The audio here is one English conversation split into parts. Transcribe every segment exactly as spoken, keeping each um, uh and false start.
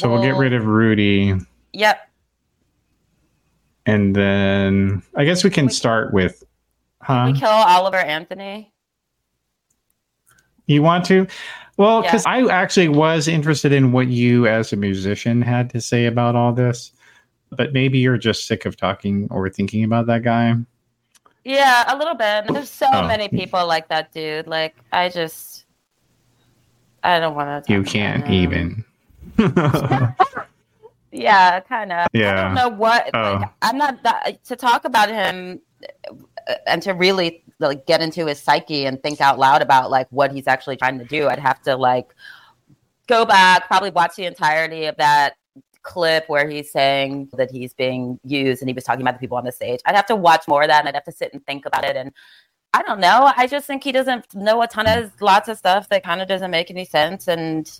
So we'll, we'll get rid of Rudy. Yep. And then I guess we can we, start with. Huh? Can we kill Oliver Anthony? You want to? Well, because yeah. I actually was interested in what you as a musician had to say about all this. But maybe you're just sick of talking or thinking about that guy. Yeah, a little bit. There's so oh. many people like that dude. Like, I just, I don't want to. You can't about even. yeah, kind of. Yeah. I don't know what. Oh. Like, I'm not that, to talk about him and to really like get into his psyche and think out loud about like what he's actually trying to do. I'd have to like go back, probably watch the entirety of that clip where he's saying that he's being used and he was talking about the people on the stage. I'd have to watch more of that and I'd have to sit and think about it. And I don't know. I just think he doesn't know a ton of lots of stuff that kind of doesn't make any sense. And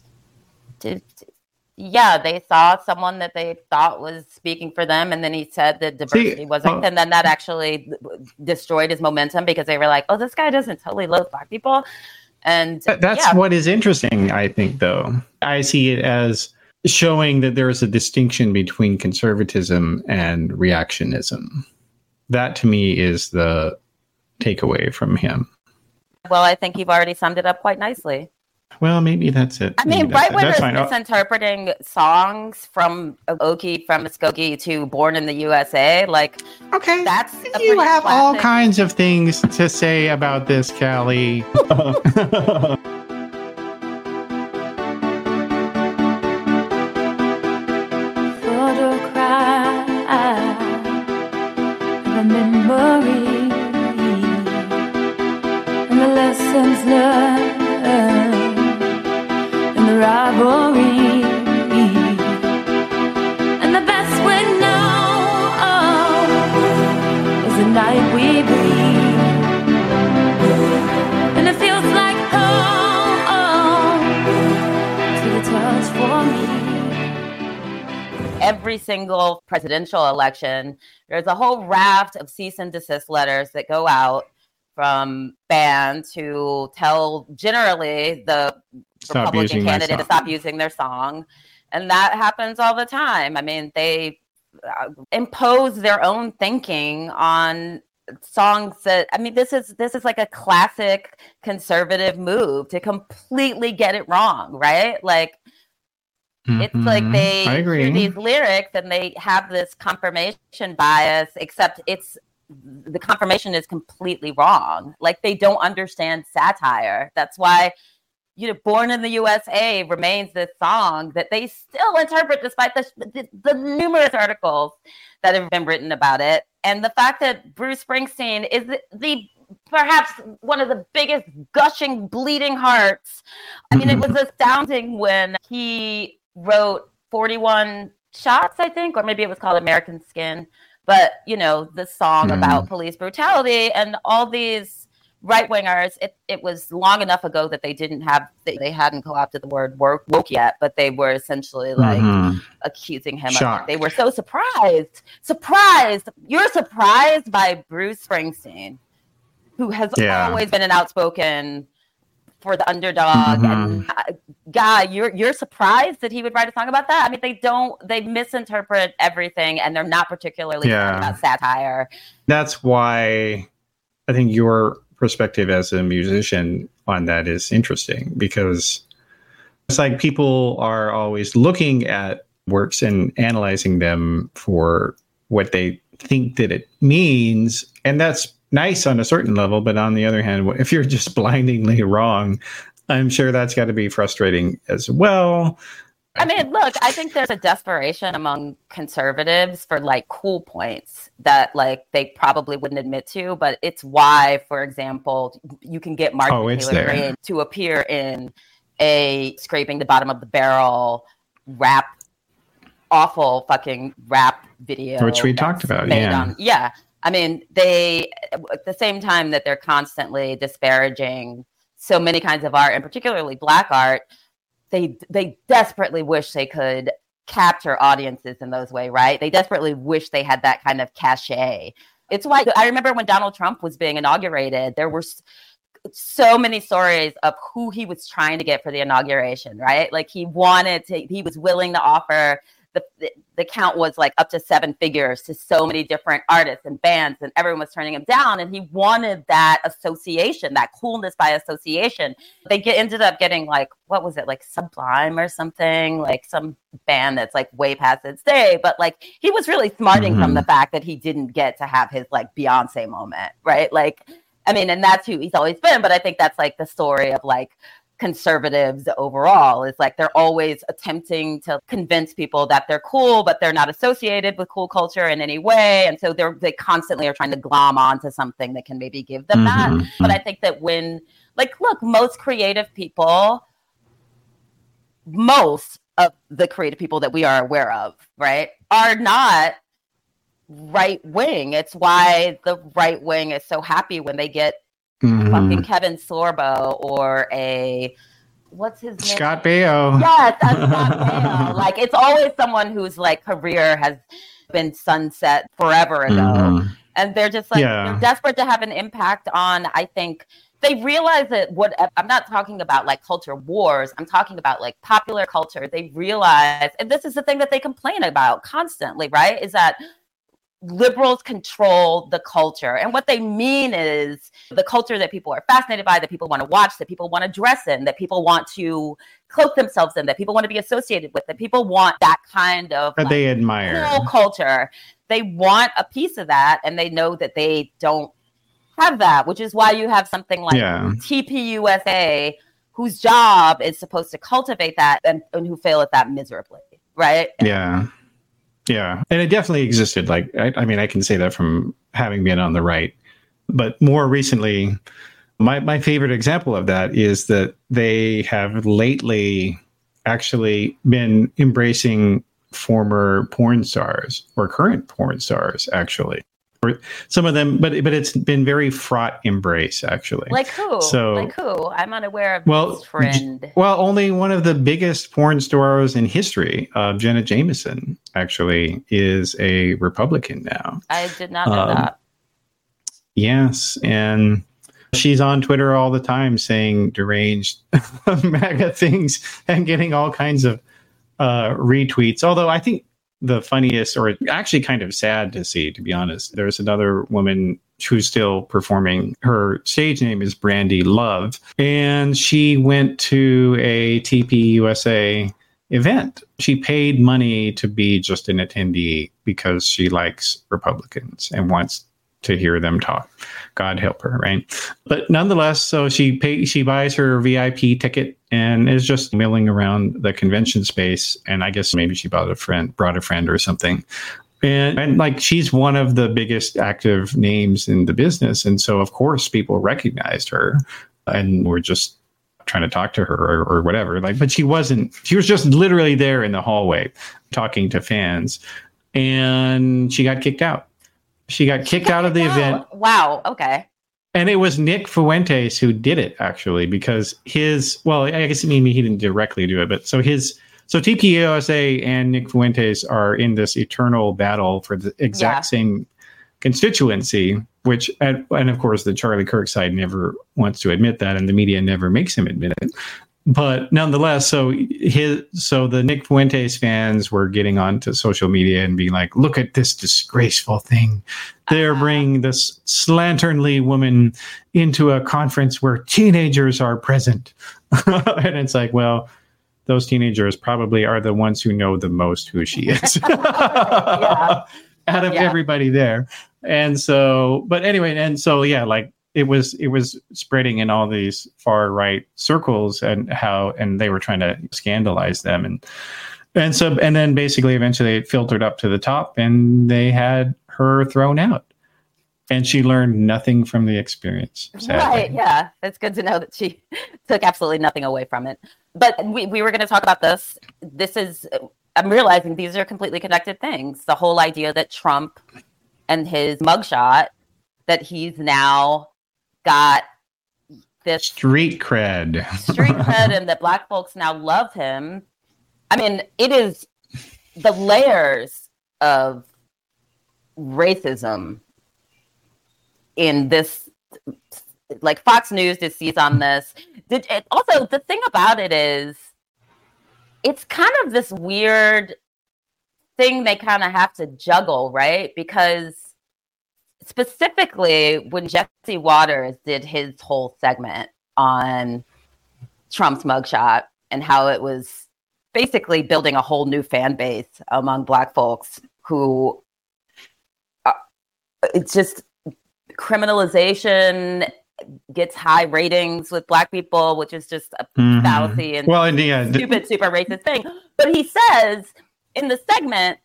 yeah, they saw someone that they thought was speaking for them. And then he said that diversity See, wasn't. Uh, and then that actually destroyed his momentum because they were like, oh, this guy doesn't totally love black people. And that's yeah. what is interesting, I think, though. I see it as showing that there is a distinction between conservatism and reactionism. That, to me, is the takeaway from him. Well, I think you've already summed it up quite nicely. Well, maybe that's it. I maybe mean, right-wingers misinterpreting songs from Okie from Muskogee to Born in the U S A, like, okay, that's you have classic. All kinds of things to say about this, Callie. Every single presidential election, there's a whole raft of cease and desist letters that go out from bands who tell generally the stop Republican candidate to stop using their song. And that happens all the time. I mean, they uh, impose their own thinking on songs that, I mean, this is this is like a classic conservative move to completely get it wrong, right? Like, it's mm-hmm. like they do these lyrics and they have this confirmation bias, except it's the confirmation is completely wrong. Like they don't understand satire. That's why, you know, Born in the U S A remains this song that they still interpret despite the, the, the numerous articles that have been written about it. And the fact that Bruce Springsteen is the, the perhaps one of the biggest gushing, bleeding hearts. I mean, mm-hmm. it was astounding when he wrote forty-one Shots, I think, or maybe it was called American Skin, but you know, the song mm. about police brutality and all these right-wingers. It, it was long enough ago that they didn't have, they, they hadn't co-opted the word woke, woke yet, but they were essentially like mm-hmm. accusing him Shocked. Of it. They were so surprised, surprised. You're surprised by Bruce Springsteen, who has yeah. always been an outspoken for the underdog mm-hmm. and uh, guy, you're you're surprised that he would write a song about that? I mean, they don't, they misinterpret everything and they're not particularly yeah. about satire. That's why I think your perspective as a musician on that is interesting, because it's like people are always looking at works and analyzing them for what they think that it means. And that's nice on a certain level, but on the other hand, if you're just blindingly wrong, I'm sure that's got to be frustrating as well. I mean, look, I think there's a desperation among conservatives for like cool points that like they probably wouldn't admit to, but it's why, for example, you can get Marjorie Taylor Greene to appear in a Scraping the Bottom of the Barrel rap, awful fucking rap video, which we talked about. Yeah. On, yeah. I mean, they, at the same time that they're constantly disparaging so many kinds of art, and particularly black art, they they desperately wish they could capture audiences in those ways, right? They desperately wish they had that kind of cachet. It's why I remember when Donald Trump was being inaugurated, there were so many stories of who he was trying to get for the inauguration, right? Like he wanted to, he was willing to offer, the, the, the count was like up to seven figures to so many different artists and bands, and everyone was turning him down. And he wanted that association, that coolness by association. They get, ended up getting like, what was it? Like Sublime or something, like some band that's like way past its day. But like, he was really smarting mm-hmm. from the fact that he didn't get to have his like Beyonce moment, right? Like, I mean, and that's who he's always been, but I think that's like the story of like conservatives overall is like, they're always attempting to convince people that they're cool, but they're not associated with cool culture in any way. And so they're, they constantly are trying to glom onto something that can maybe give them mm-hmm. that. But I think that when like, look, most creative people, most of the creative people that we are aware of, right, are not right wing. It's why the right wing is so happy when they get mm. fucking Kevin Sorbo or a what's his name? Scott Baio. Yes, a Scott Baio. Like it's always someone whose like career has been sunset forever ago, mm. and they're just like yeah. they're desperate to have an impact on. I think they realize that what I'm not talking about like culture wars. I'm talking about like popular culture. They realize, and this is the thing that they complain about constantly, right? Is that liberals control the culture. And what they mean is the culture that people are fascinated by, that people want to watch, that people want to dress in, that people want to cloak themselves in, that people want to be associated with, that people want that kind of that like, they admire cool culture. They want a piece of that. And they know that they don't have that, which is why you have something like yeah. T P U S A, whose job is supposed to cultivate that and, and who fail at that miserably. Right. Yeah. Yeah. And it definitely existed. Like, I, I mean, I can say that from having been on the right, but more recently, my, my favorite example of that is that they have lately actually been embracing former porn stars or current porn stars, actually. Or some of them, but but it's been very fraught embrace, actually. Like who? So, like who? I'm unaware of well, this friend. Well, only one of the biggest porn stars in history, uh, Jenna Jameson, actually, is a Republican now. I did not know um, that. Yes, and she's on Twitter all the time saying deranged MAGA things and getting all kinds of uh, retweets, although I think the funniest, or actually kind of sad to see, to be honest. There's another woman who's still performing. Her stage name is Brandi Love. And she went to a T P U S A event. She paid money to be just an attendee because she likes Republicans and wants to hear them talk. God help her, right? But nonetheless, so she pay, she buys her V I P ticket and is just milling around the convention space. And I guess maybe she brought a friend, brought a friend or something. And, and like, she's one of the biggest active names in the business. And so, of course, people recognized her and were just trying to talk to her or, or whatever. Like, but she wasn't, she was just literally there in the hallway talking to fans. And she got kicked out. She got kicked she got out of the out. event. Wow. Okay. And it was Nick Fuentes who did it, actually, because his, well, I guess I mean, he didn't directly do it, but so his, so T P U S A and Nick Fuentes are in this eternal battle for the exact yeah. same constituency, which, and, and of course, the Charlie Kirk side never wants to admit that, and the media never makes him admit it. But nonetheless, so his, so the Nick Fuentes fans were getting onto social media and being like, look at this disgraceful thing. They're uh-huh. bringing this slanternly woman into a conference where teenagers are present. And it's like, well, those teenagers probably are the ones who know the most who she is. yeah. Out of yeah. everybody there. And so, but anyway, and so, yeah, like, It was it was spreading in all these far right circles, and how and they were trying to scandalize them, and and so and then basically eventually it filtered up to the top, and they had her thrown out, and she learned nothing from the experience. Sadly. Right? Yeah, it's good to know that she took absolutely nothing away from it. But we we were going to talk about this. This is I'm realizing these are completely connected things. The whole idea that Trump and his mugshot, that he's now got this street cred street cred and that black folks now love him. I mean, it is the layers of racism in this like Fox News did seize on this. Did it, also, the thing about it is, it's kind of this weird thing they kind of have to juggle, right? Because specifically when Jesse Waters did his whole segment on Trump's mugshot and how it was basically building a whole new fan base among Black folks who uh, it's just criminalization gets high ratings with Black people, which is just a mm-hmm. fallacy and well, yeah, the- stupid, super racist thing. But he says in the segment,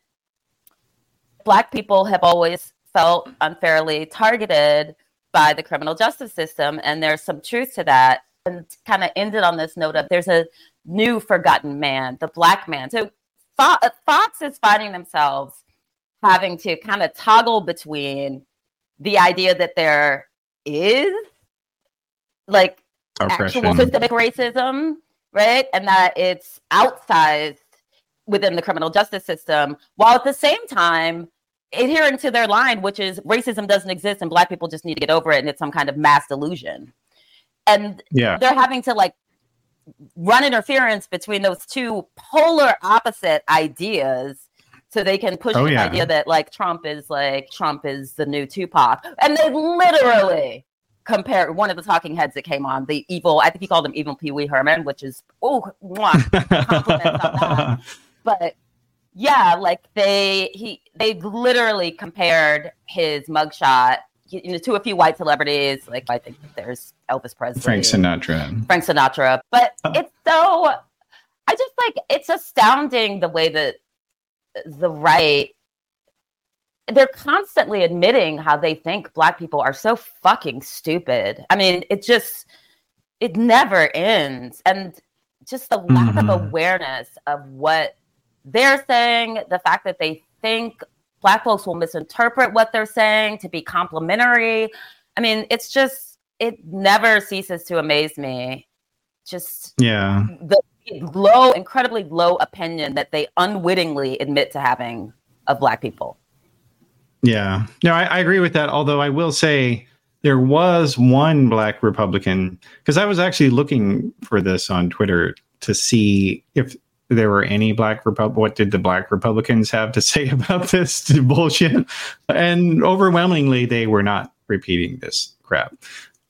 Black people have always felt unfairly targeted by the criminal justice system. And there's some truth to that. And kind of ended on this note of there's a new forgotten man, the Black man. So Fo- Fox is finding themselves having to kind of toggle between the idea that there is like oppression, actual systemic racism, right? And that it's outsized within the criminal justice system, while at the same time adhering to their line, which is racism doesn't exist and Black people just need to get over it and it's some kind of mass delusion. And yeah. they're having to like run interference between those two polar opposite ideas so they can push oh, the yeah. idea that like Trump is like Trump is the new Tupac. And they literally compare one of the talking heads that came on, the evil, I think he called him evil Pee Wee Herman, which is oh mwah, compliments on that. But yeah, like they he they literally compared his mugshot, you know, to a few white celebrities. Like I think there's Elvis Presley, Frank Sinatra, Frank Sinatra. But it's so I just like it's astounding the way that the right, they're constantly admitting how they think Black people are so fucking stupid. I mean, it just it never ends, and just the lack mm-hmm. of awareness of what they're saying, the fact that they think Black folks will misinterpret what they're saying to be complimentary. I mean, it's just, it never ceases to amaze me. Just yeah, the low, incredibly low opinion that they unwittingly admit to having of Black people. Yeah, no, I, I agree with that. Although I will say there was one Black Republican, because I was actually looking for this on Twitter to see if there were any Black Repub- what did the Black Republicans have to say about this bullshit? And overwhelmingly, they were not repeating this crap.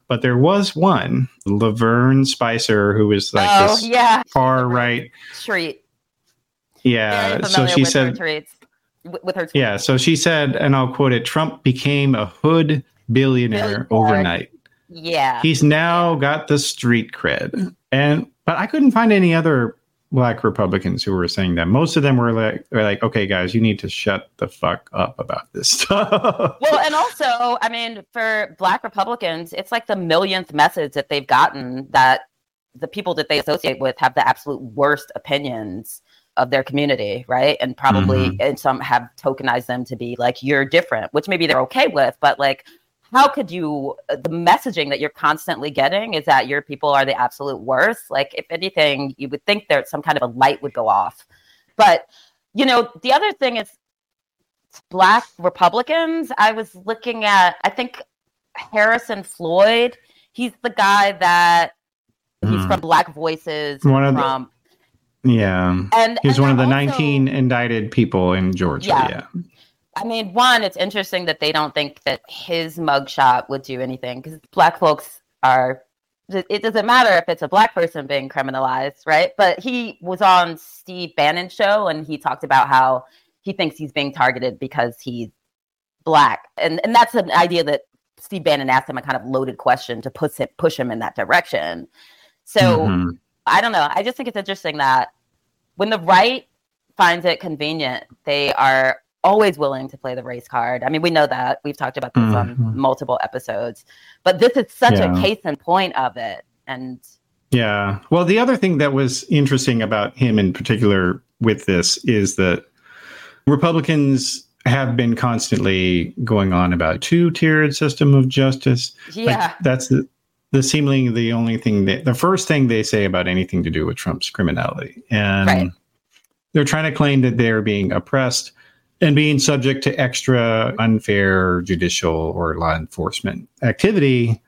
But there was one, Laverne Spicer, who was like oh, this yeah. far right. Treat. Yeah. So she with said, her w- with her tweets. Yeah. So she said, and I'll quote it, Trump became a hood billionaire Billy overnight. Clark. Yeah. He's now got the street cred. And, but I couldn't find any other Black Republicans who were saying that. Most of them were like, were like, okay, guys, you need to shut the fuck up about this stuff. Well, and also, I mean, for Black Republicans, it's like the millionth message that they've gotten that the people that they associate with have the absolute worst opinions of their community, right? And probably mm-hmm. and some have tokenized them to be like, you're different, which maybe they're okay with, but like, how could you, the messaging that you're constantly getting is that your people are the absolute worst. Like, if anything, you would think there's some kind of a light would go off. But, you know, the other thing is Black Republicans. I was looking at, I think, Harrison Floyd. He's the guy that, he's mm. from Black Voices. One of from, the, yeah. And, he's and one of the also, nineteen indicted people in Georgia. Yeah. yeah. I mean, one, it's interesting that they don't think that his mugshot would do anything because Black folks are, it doesn't matter if it's a Black person being criminalized, right? But he was on Steve Bannon's show and he talked about how he thinks he's being targeted because he's Black. And and that's an idea that Steve Bannon asked him a kind of loaded question to push him, push him in that direction. So mm-hmm. I don't know. I just think it's interesting that when the right finds it convenient, they are always willing to play the race card. I mean, we know that. We've talked about this mm-hmm. on multiple episodes, but this is such yeah. a case in point of it. And yeah. Well, the other thing that was interesting about him in particular with this is that Republicans have been constantly going on about two-tiered system of justice. Yeah. Like that's the, the seemingly the only thing that the first thing they say about anything to do with Trump's criminality. And right. they're trying to claim that they're being oppressed and being subject to extra unfair judicial or law enforcement activity.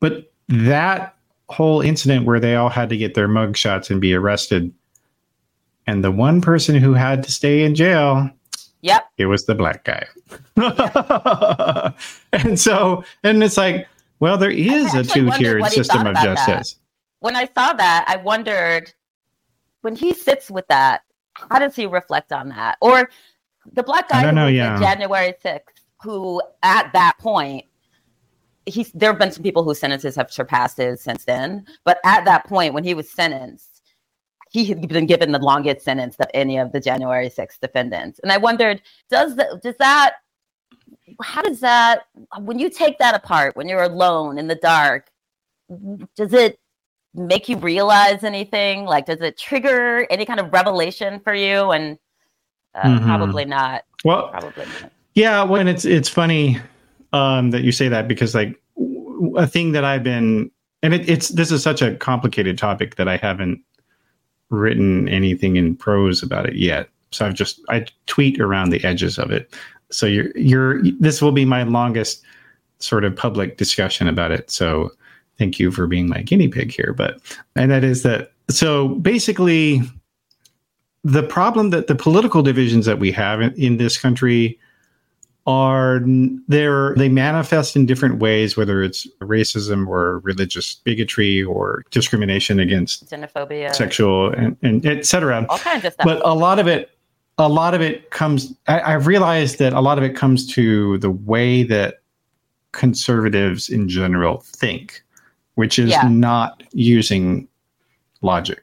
But that whole incident where they all had to get their mugshots and be arrested, and the one person who had to stay in jail, yep, it was the black guy. Yep. And so, and it's like, well, there is a two-tiered system of justice. That. When I saw that, I wondered, when he sits with that, how does he reflect on that? Or the black guy who was yeah. January sixth, who at that point, he's, there have been some people whose sentences have surpassed his since then. But at that point, when he was sentenced, he had been given the longest sentence of any of the January sixth defendants. And I wondered, does the, does that, how does that, when you take that apart, when you're alone in the dark, does it make you realize anything? Like, does it trigger any kind of revelation for you? And uh, mm-hmm. probably not. Well, probably not. Yeah. When it's, it's funny um, that you say that, because like w- a thing that I've been, and it, it's, this is such a complicated topic that I haven't written anything in prose about it yet. So I've just, I tweet around the edges of it. So you're, you're, this will be my longest sort of public discussion about it. So thank you for being my guinea pig here. But, and that is that, so basically the problem that the political divisions that we have in, in this country are there, they manifest in different ways, whether it's racism or religious bigotry or discrimination against xenophobia, sexual and, and et cetera. All kinds of stuff. But a lot of it, a lot of it comes, I, I've realized that a lot of it comes to the way that conservatives in general think, which is yeah. not using logic.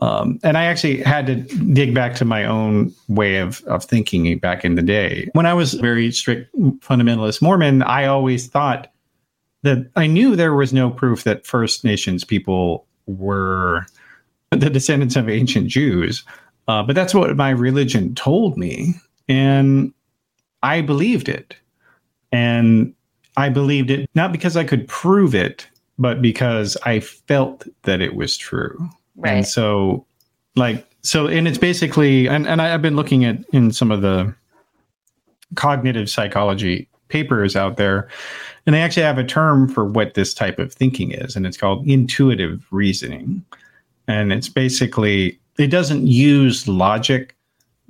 Um, and I actually had to dig back to my own way of, of thinking back in the day. When I was a very strict fundamentalist Mormon, I always thought that I knew there was no proof that First Nations people were the descendants of ancient Jews. Uh, but that's what my religion told me. And I believed it. And I believed it not because I could prove it, but because I felt that it was true. Right. And so, like, so, and it's basically, and, and I've been looking at in some of the cognitive psychology papers out there, and they actually have a term for what this type of thinking is, and it's called intuitive reasoning. And it's basically, it doesn't use logic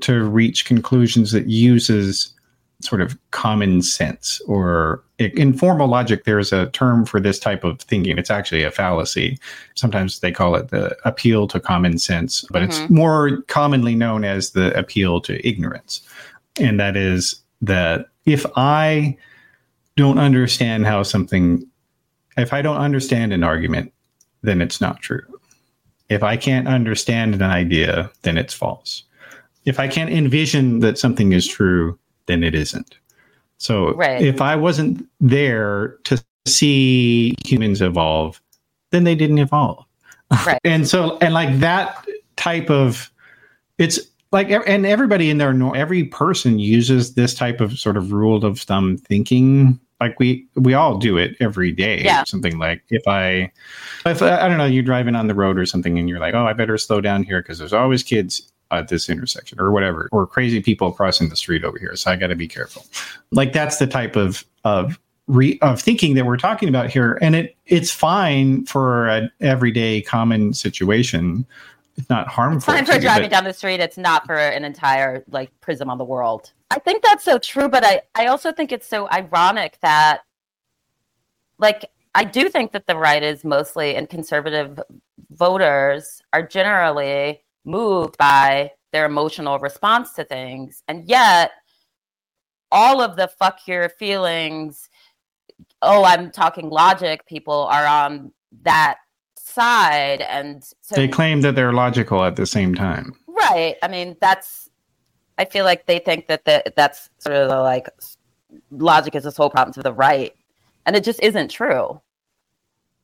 to reach conclusions. It uses sort of common sense, or in formal logic, there's a term for this type of thinking. It's actually a fallacy. Sometimes they call it the appeal to common sense, but mm-hmm. it's more commonly known as the appeal to ignorance. And that is that if I don't understand how something, if I don't understand an argument, then it's not true. If I can't understand an idea, then it's false. If I can't envision that something is true, then it isn't. So right. if I wasn't there to see humans evolve, then they didn't evolve. Right. And so, and like that type of, it's like, and everybody in their, every person uses this type of sort of rule of thumb thinking. Like we, we all do it every day. Yeah. Something like if I, if I don't know, you're driving on the road or something and you're like, oh, I better slow down here because there's always kids at this intersection or whatever, or crazy people crossing the street over here. So I got to be careful. Like that's the type of, of, re, of thinking that we're talking about here. And it, it's fine for an everyday common situation. It's not harmful. It's fine for driving down the street. It's not for an entire like prism on the world. I think that's so true. But I, I also think it's so ironic that like, I do think that the right is mostly, and conservative voters are generally moved by their emotional response to things. And yet all of the fuck your feelings, oh, I'm talking logic, people are on that side. And so they claim that they're logical at the same time. Right. I mean, that's, I feel like they think that the, that's sort of the, like logic is the sole problem to the right. And it just isn't true.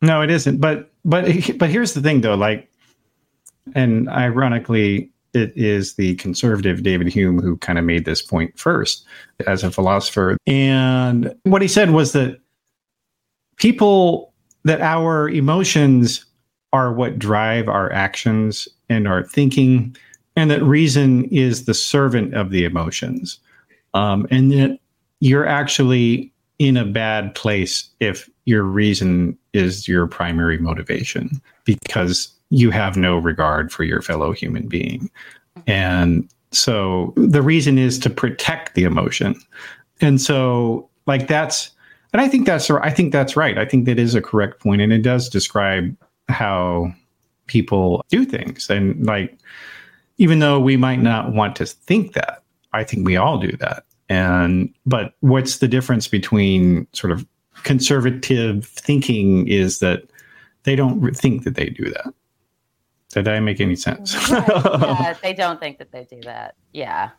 No, it isn't. But, but, but here's the thing though, like, and ironically, it is the conservative David Hume who kind of made this point first as a philosopher. And what he said was that people, that our emotions are what drive our actions and our thinking, and that reason is the servant of the emotions. Um, and that you're actually in a bad place if your reason is your primary motivation because you have no regard for your fellow human being. And so the reason is to protect the emotion. And so like that's, and I think that's, I think that's right. I think that is a correct point. And it does describe how people do things. And like, even though we might not want to think that, I think we all do that. And, but what's the difference between sort of conservative thinking is that they don't think that they do that. Did I make any sense? Yeah, yeah, they don't think that they do that. Yeah.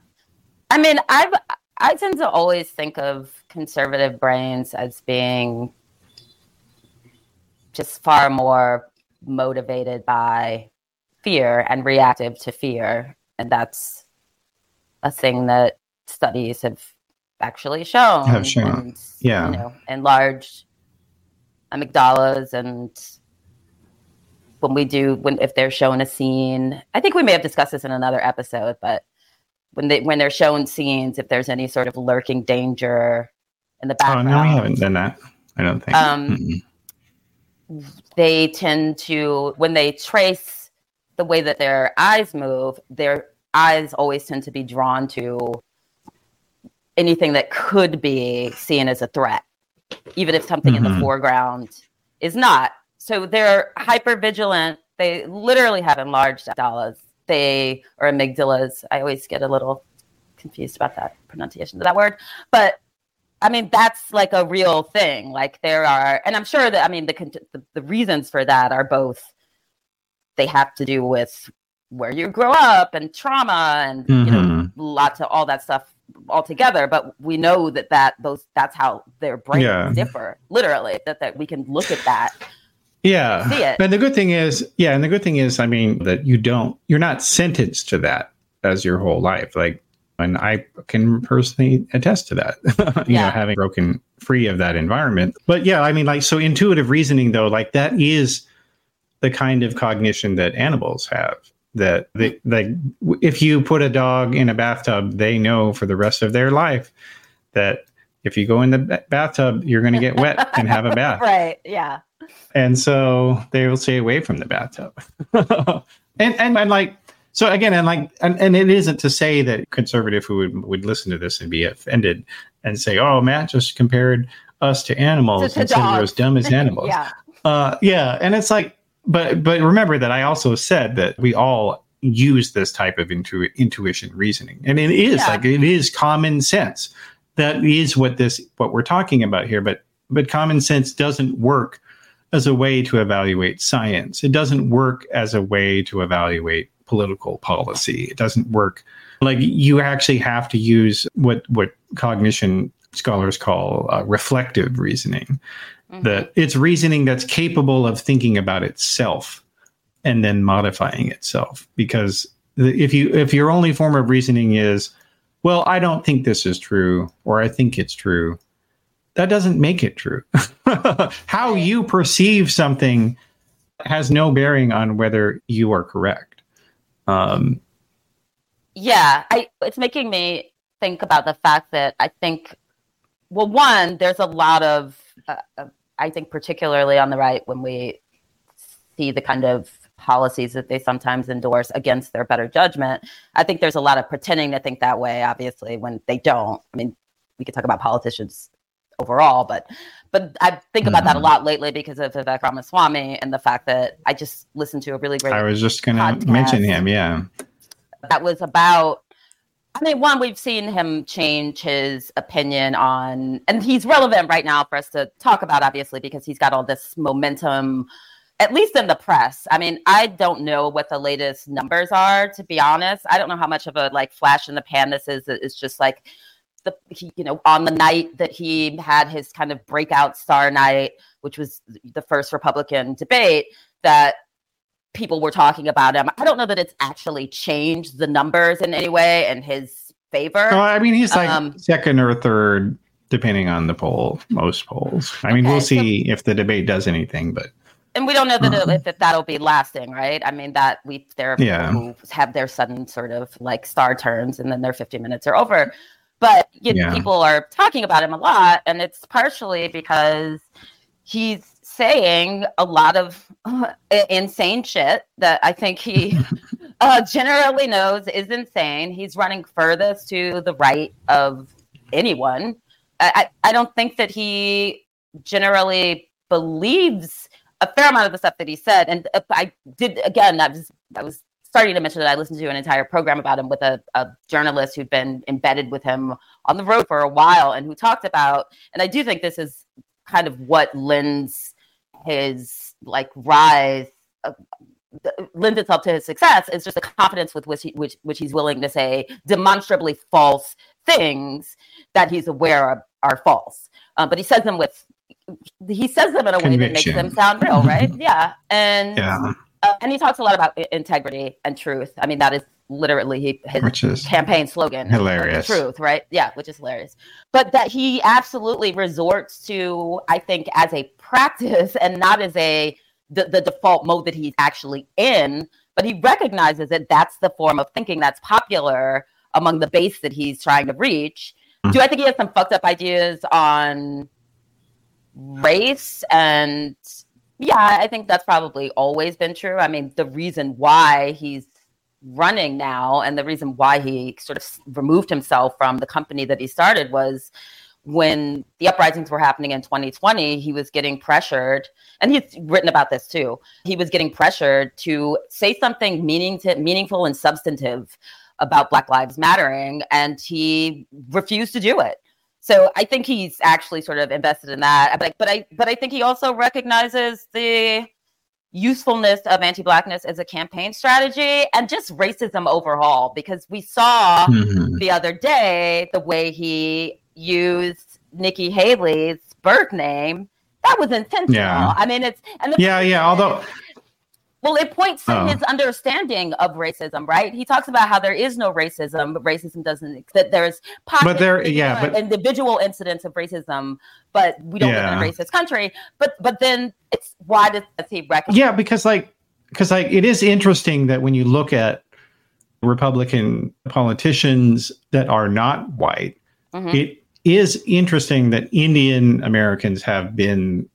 I mean, I've, I tend to always think of conservative brains as being just far more motivated by fear and reactive to fear. And that's a thing that studies have actually shown. Have shown. And, yeah. You know, enlarged amygdalas and when we do, when if they're shown a scene, I think we may have discussed this in another episode, but when they when they're shown scenes, if there's any sort of lurking danger in the background. Oh no, we haven't done that. I don't think. Um, mm-hmm. They tend to, when they trace the way that their eyes move, their eyes always tend to be drawn to anything that could be seen as a threat, even if something mm-hmm. in the foreground is not. So they're hypervigilant. They literally have enlarged amygdalas. They or amygdalas. I always get a little confused about that pronunciation of that word. But I mean, that's like a real thing. Like there are, and I'm sure that I mean the the, the reasons for that are both. They have to do with where you grow up and trauma and mm-hmm. you know lots of all that stuff altogether, but we know that, that those that's how their brains yeah. differ. Literally, that that we can look at that. Yeah. See it. But the good thing is, yeah, and the good thing is, I mean, that you don't, you're not sentenced to that as your whole life. Like, and I can personally attest to that, you yeah. know, having broken free of that environment. But yeah, I mean, like, so intuitive reasoning, though, like that is the kind of cognition that animals have. That they, like, if you put a dog in a bathtub, they know for the rest of their life that if you go in the b- bathtub, you're going to get wet and have a bath. Right. Yeah. And so they will stay away from the bathtub. and, and and like, so again, and like, and, and it isn't to say that conservative who would, would listen to this and be offended and say, oh, Matt just compared us to animals and said we're as dumb as animals. yeah. Uh, yeah. And it's like, but, but remember that I also said that we all use this type of intu- intuition reasoning. And it is yeah. like, it is common sense. That is what this, what we're talking about here. But, but common sense doesn't work as a way to evaluate science. It doesn't work as a way to evaluate political policy. It doesn't work. Like you actually have to use what, what cognition scholars call uh, reflective reasoning. Mm-hmm. That it's reasoning that's capable of thinking about itself and then modifying itself. Because if you, if your only form of reasoning is, well, I don't think this is true, or I think it's true, that doesn't make it true. How you perceive something has no bearing on whether you are correct. Um, yeah, I, it's making me think about the fact that I think, well, one, there's a lot of, uh, I think particularly on the right, when we see the kind of policies that they sometimes endorse against their better judgment, I think there's a lot of pretending to think that way, obviously, when they don't. I mean, we could talk about politicians overall, but but I think about mm. that a lot lately because of Vivek Ramaswamy and the fact that I just listened to a really great I was just going to mention him, yeah. That was about, I mean, one, we've seen him change his opinion on, and he's relevant right now for us to talk about, obviously, because he's got all this momentum, at least in the press. I mean, I don't know what the latest numbers are, to be honest. I don't know how much of a like flash in the pan this is. It's just like, The, he, you know, on the night that he had his kind of breakout star night, which was the first Republican debate, that people were talking about him. I don't know that it's actually changed the numbers in any way in his favor. Well, I mean, he's like um, second or third, depending on the poll, most polls. I mean, okay, we'll see so, if the debate does anything, but. And we don't know that, um, it, that that'll be lasting, right? I mean, that we there are people yeah. who have their sudden sort of like star turns and then their fifty minutes are over. But you know, yeah. people are talking about him a lot, and it's partially because he's saying a lot of uh, insane shit that I think he uh, generally knows is insane. He's running furthest to the right of anyone. I, I don't think that he generally believes a fair amount of the stuff that he said. And I did, again, I was, I was starting to mention that I listened to an entire program about him with a, a journalist who'd been embedded with him on the road for a while and who talked about, and I do think this is kind of what lends his like rise, uh, lends itself to his success, is just the confidence with which, he, which which he's willing to say demonstrably false things that he's aware of are false. Um, but he says them with, he says them in a Conviction. way that makes them sound real, right? Yeah. And yeah. Uh, and he talks a lot about integrity and truth. I mean, that is literally he, his campaign slogan. Hilarious. Truth, right? Yeah, which is hilarious. But that he absolutely resorts to, I think, as a practice and not as a the, the default mode that he's actually in. But he recognizes that that's the form of thinking that's popular among the base that he's trying to reach. Mm-hmm. Do I think he has some fucked up ideas on race and... Yeah, I think that's probably always been true. I mean, the reason why he's running now and the reason why he sort of removed himself from the company that he started was when the uprisings were happening in twenty twenty, he was getting pressured, and he's written about this too, he was getting pressured to say something meaning to, meaningful and substantive about Black Lives Mattering, and he refused to do it. So I think he's actually sort of invested in that. But, but I but I think he also recognizes the usefulness of anti-Blackness as a campaign strategy and just racism overall, because we saw mm-hmm. the other day the way he used Nikki Haley's birth name. That was intentional. Yeah. I mean, it's... and the Yeah, yeah, although... Well, it points to oh. his understanding of racism, right? He talks about how there is no racism, but racism doesn't, that there's pockets, but there, yeah, but, individual incidents of racism, but we don't yeah. live in a racist country. But but then it's, why does he recognize? Yeah, because like, because like, it is interesting that when you look at Republican politicians that are not white, mm-hmm. it is interesting that Indian Americans have been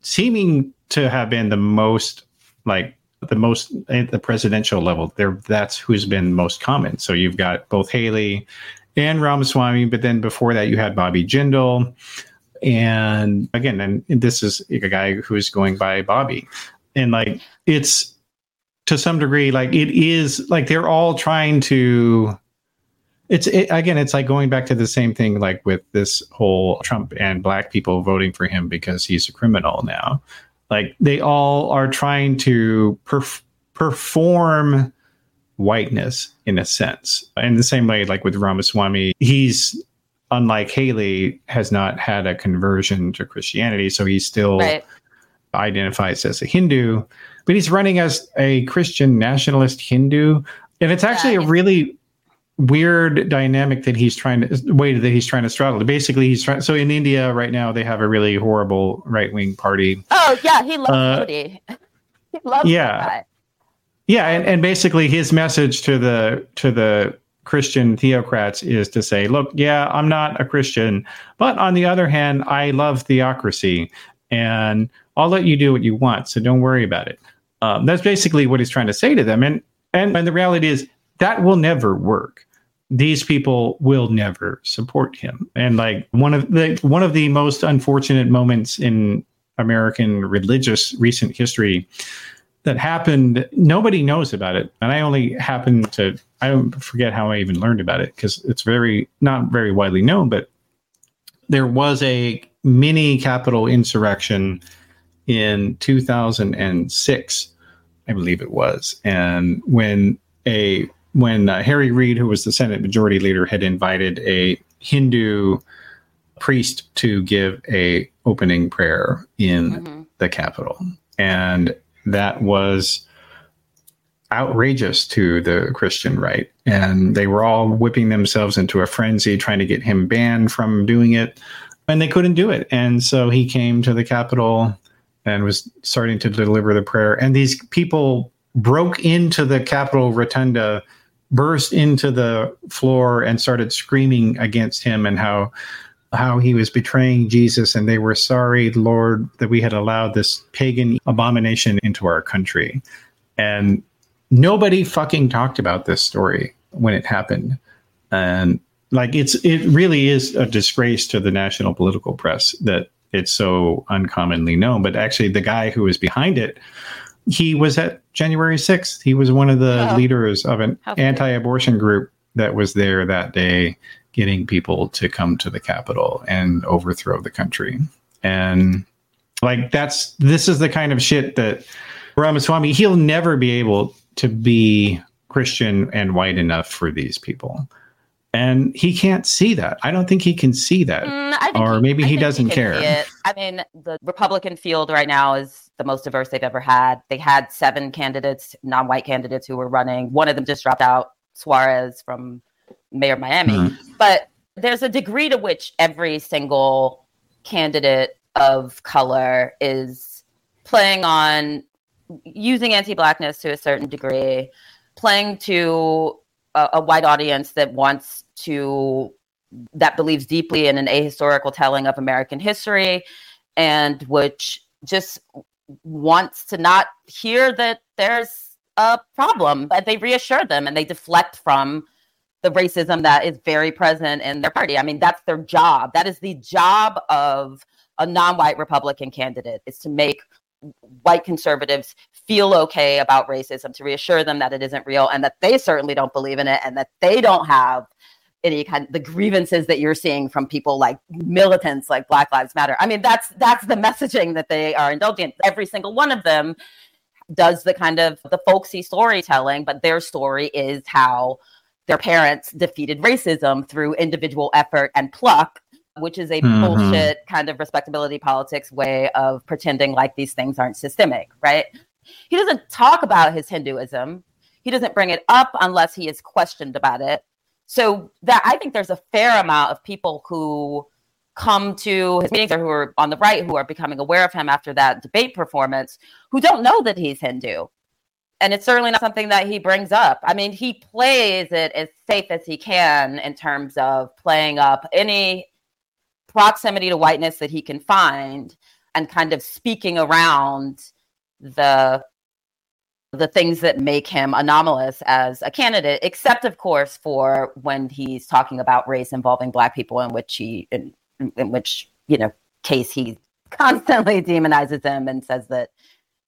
seeming to have been the most like, the most at the presidential level there, that's who's been most common. So you've got both Haley and Ramaswamy, but then before that you had Bobby Jindal. And again, and this is a guy who's going by Bobby. And like, it's to some degree, like it is like, they're all trying to, it's it, again, it's like going back to the same thing, like with this whole Trump and black people voting for him because he's a criminal now. Like, they all are trying to perf- perform whiteness in a sense. In the same way, like with Ramaswamy, he's, unlike Haley, has not had a conversion to Christianity. So he still right. identifies as a Hindu, but he's running as a Christian nationalist Hindu. And it's actually yeah. a really weird dynamic that he's trying to way that he's trying to straddle. Basically, he's trying. So in India right now, they have a really horrible right wing party. Oh yeah, he loves uh, Modi. He loves yeah, that. yeah, and, and basically his message to the to the Christian theocrats is to say, look, yeah, I'm not a Christian, but on the other hand, I love theocracy, and I'll let you do what you want. So don't worry about it. Um, that's basically what he's trying to say to them, and and and the reality is that will never work. These people will never support him. And like one of the one of the most unfortunate moments in American religious recent history that happened, nobody knows about it. And I only happen to, I don't forget how I even learned about it because it's very, not very widely known, but there was a mini capital insurrection in two thousand six, I believe it was. And when a When uh, Harry Reid, who was the Senate Majority Leader, had invited a Hindu priest to give a opening prayer in mm-hmm. the Capitol, and that was outrageous to the Christian right, and they were all whipping themselves into a frenzy trying to get him banned from doing it, and they couldn't do it, and so he came to the Capitol and was starting to deliver the prayer, and these people broke into the Capitol rotunda, burst into the floor and started screaming against him and how how he was betraying Jesus, and they were sorry, Lord, that we had allowed this pagan abomination into our country. And nobody fucking talked about this story when it happened. And like, it's it really is a disgrace to the national political press that it's so uncommonly known. But actually, the guy who was behind it, he was at January sixth. He was one of the oh. leaders of an How anti-abortion group that was there that day, getting people to come to the Capitol and overthrow the country. And like, that's, this is the kind of shit that Ramaswamy, he'll never be able to be Christian and white enough for these people. And he can't see that. I don't think he can see that. Mm, or he, maybe I he doesn't he care. I mean, the Republican field right now is the most diverse they've ever had. They had seven candidates, non-white candidates, who were running. One of them just dropped out, Suarez, from mayor of Miami. Mm-hmm. But there's a degree to which every single candidate of color is playing on, using anti-blackness to a certain degree, playing to a, a white audience that wants to, that believes deeply in an ahistorical telling of American history, and which just wants to not hear that there's a problem, but they reassure them and they deflect from the racism that is very present in their party. I mean, that's their job. That is the job of a non-white Republican candidate, is to make white conservatives feel okay about racism, to reassure them that it isn't real and that they certainly don't believe in it, and that they don't have any kind of the grievances that you're seeing from people like militants, like Black Lives Matter. I mean, that's that's the messaging that they are indulging. Every single one of them does the kind of the folksy storytelling, but their story is how their parents defeated racism through individual effort and pluck, which is a mm-hmm. bullshit kind of respectability politics way of pretending like these things aren't systemic, right? He doesn't talk about his Hinduism. He doesn't bring it up unless he is questioned about it. So that, I think there's a fair amount of people who come to his meetings or who are on the right, who are becoming aware of him after that debate performance, who don't know that he's Hindu. And it's certainly not something that he brings up. I mean, he plays it as safe as he can in terms of playing up any proximity to whiteness that he can find, and kind of speaking around the the things that make him anomalous as a candidate, except, of course, for when he's talking about race involving Black people, in which he, in, in which, you know, case he constantly demonizes them and says that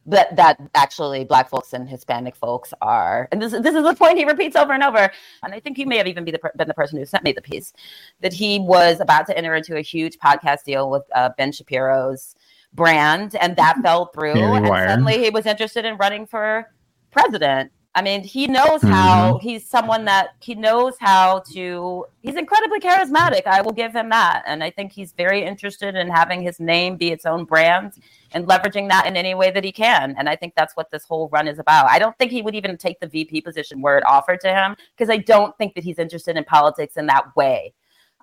that that actually Black folks and Hispanic folks are, and this this is the point he repeats over and over. And I think he may have even be the, been the person who sent me the piece, that he was about to enter into a huge podcast deal with uh, Ben Shapiro's brand, and that fell through. And suddenly he was interested in running for president. I mean, he knows mm-hmm. how he's someone that he knows how to, he's incredibly charismatic. I will give him that. And I think he's very interested in having his name be its own brand and leveraging that in any way that he can. And I think that's what this whole run is about. I don't think he would even take the V P position were it offered to him, because I don't think that he's interested in politics in that way.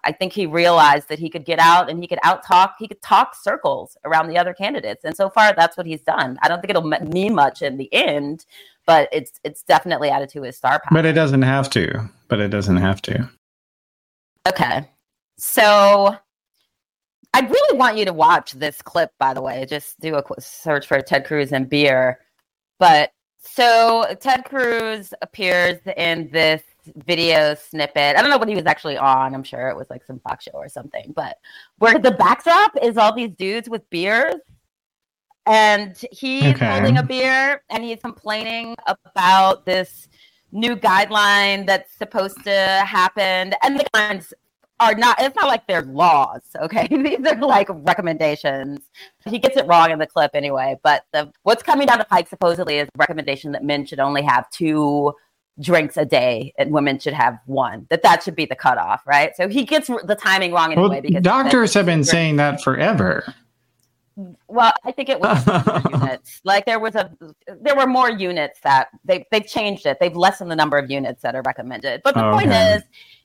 I think he realized that he could get out and he could out talk, he could talk circles around the other candidates. And so far, that's what he's done. I don't think it'll m- mean much in the end, but it's it's definitely added to his star power. But it doesn't have to. But it doesn't have to. Okay. So I really want you to watch this clip, by the way. Just do a quick search for Ted Cruz and beer. But so Ted Cruz appears in this video snippet. I don't know what he was actually on. I'm sure it was like some Fox show or something. But where the backdrop is all these dudes with beers. And he's okay. holding a beer, and he's complaining about this new guideline that's supposed to happen. And the guidelines are not, it's not like they're laws, okay? These are like recommendations. He gets it wrong in the clip anyway, but the, what's coming down the pike supposedly is a recommendation that men should only have two drinks a day and women should have one, that that should be the cutoff, right? So he gets the timing wrong anyway. Well, because doctors have been saying that forever. Well, I think it was units. Like there was a, there were more units that they they've changed it. They've lessened the number of units that are recommended. But the okay. point is,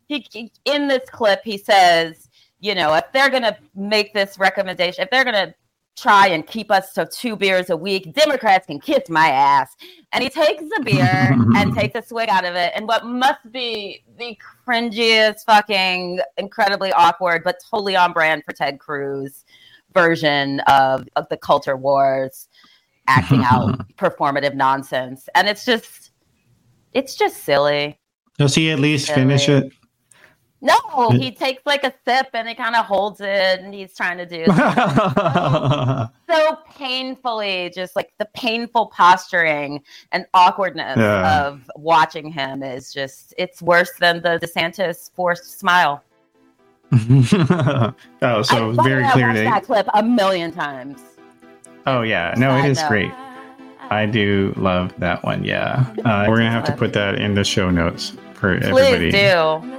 he, he in this clip he says, you know, if they're gonna make this recommendation, if they're gonna try and keep us to two beers a week. Democrats can kiss my ass. And he takes a beer and takes a swig out of it. And what must be the cringiest, fucking, incredibly awkward, but totally on brand for Ted Cruz version of, of the culture wars, acting out performative nonsense. And it's just, it's just silly. Does he at least silly. finish it? No, he takes like a sip and he kind of holds it and he's trying to do so, so painfully, just like the painful posturing and awkwardness yeah. of watching him is just, it's worse than the DeSantis forced smile. oh, so I very clear. I watched that clip a million times. Oh yeah, no, it I is know. great. I do love that one, yeah. Uh, we're going to have to put that in the show notes for Please everybody. Please do.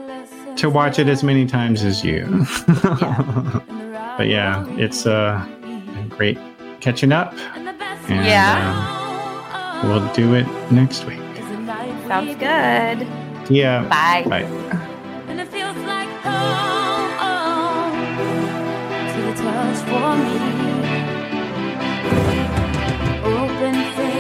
To watch it as many times as you. yeah. But yeah, it's uh, great catching up. And, yeah. Uh, we'll do it next week. Sounds good. Yeah. Bye. Bye. And it feels like home to the touch for me. Open things.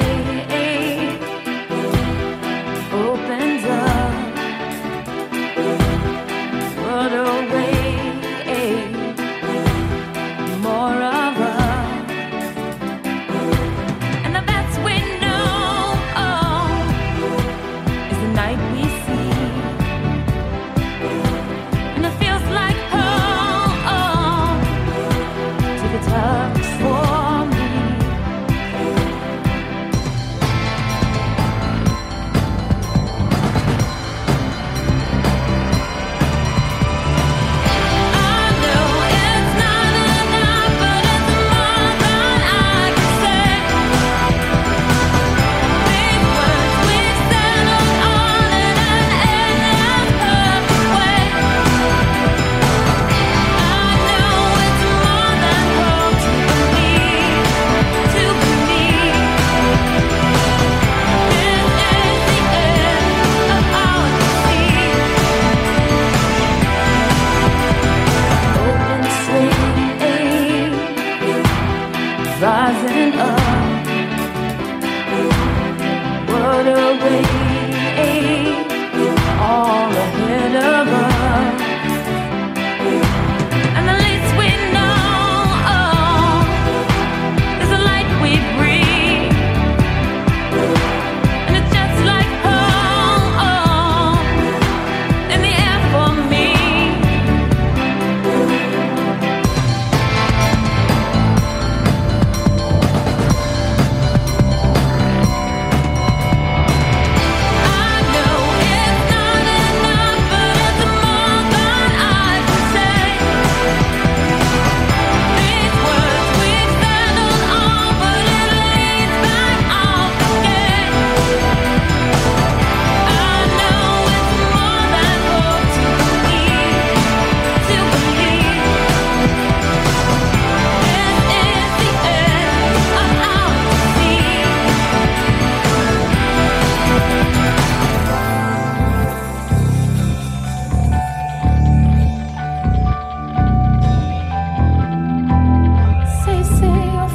Say, say you're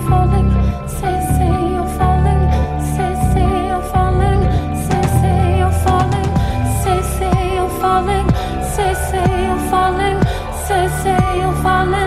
falling. Say, say you're falling.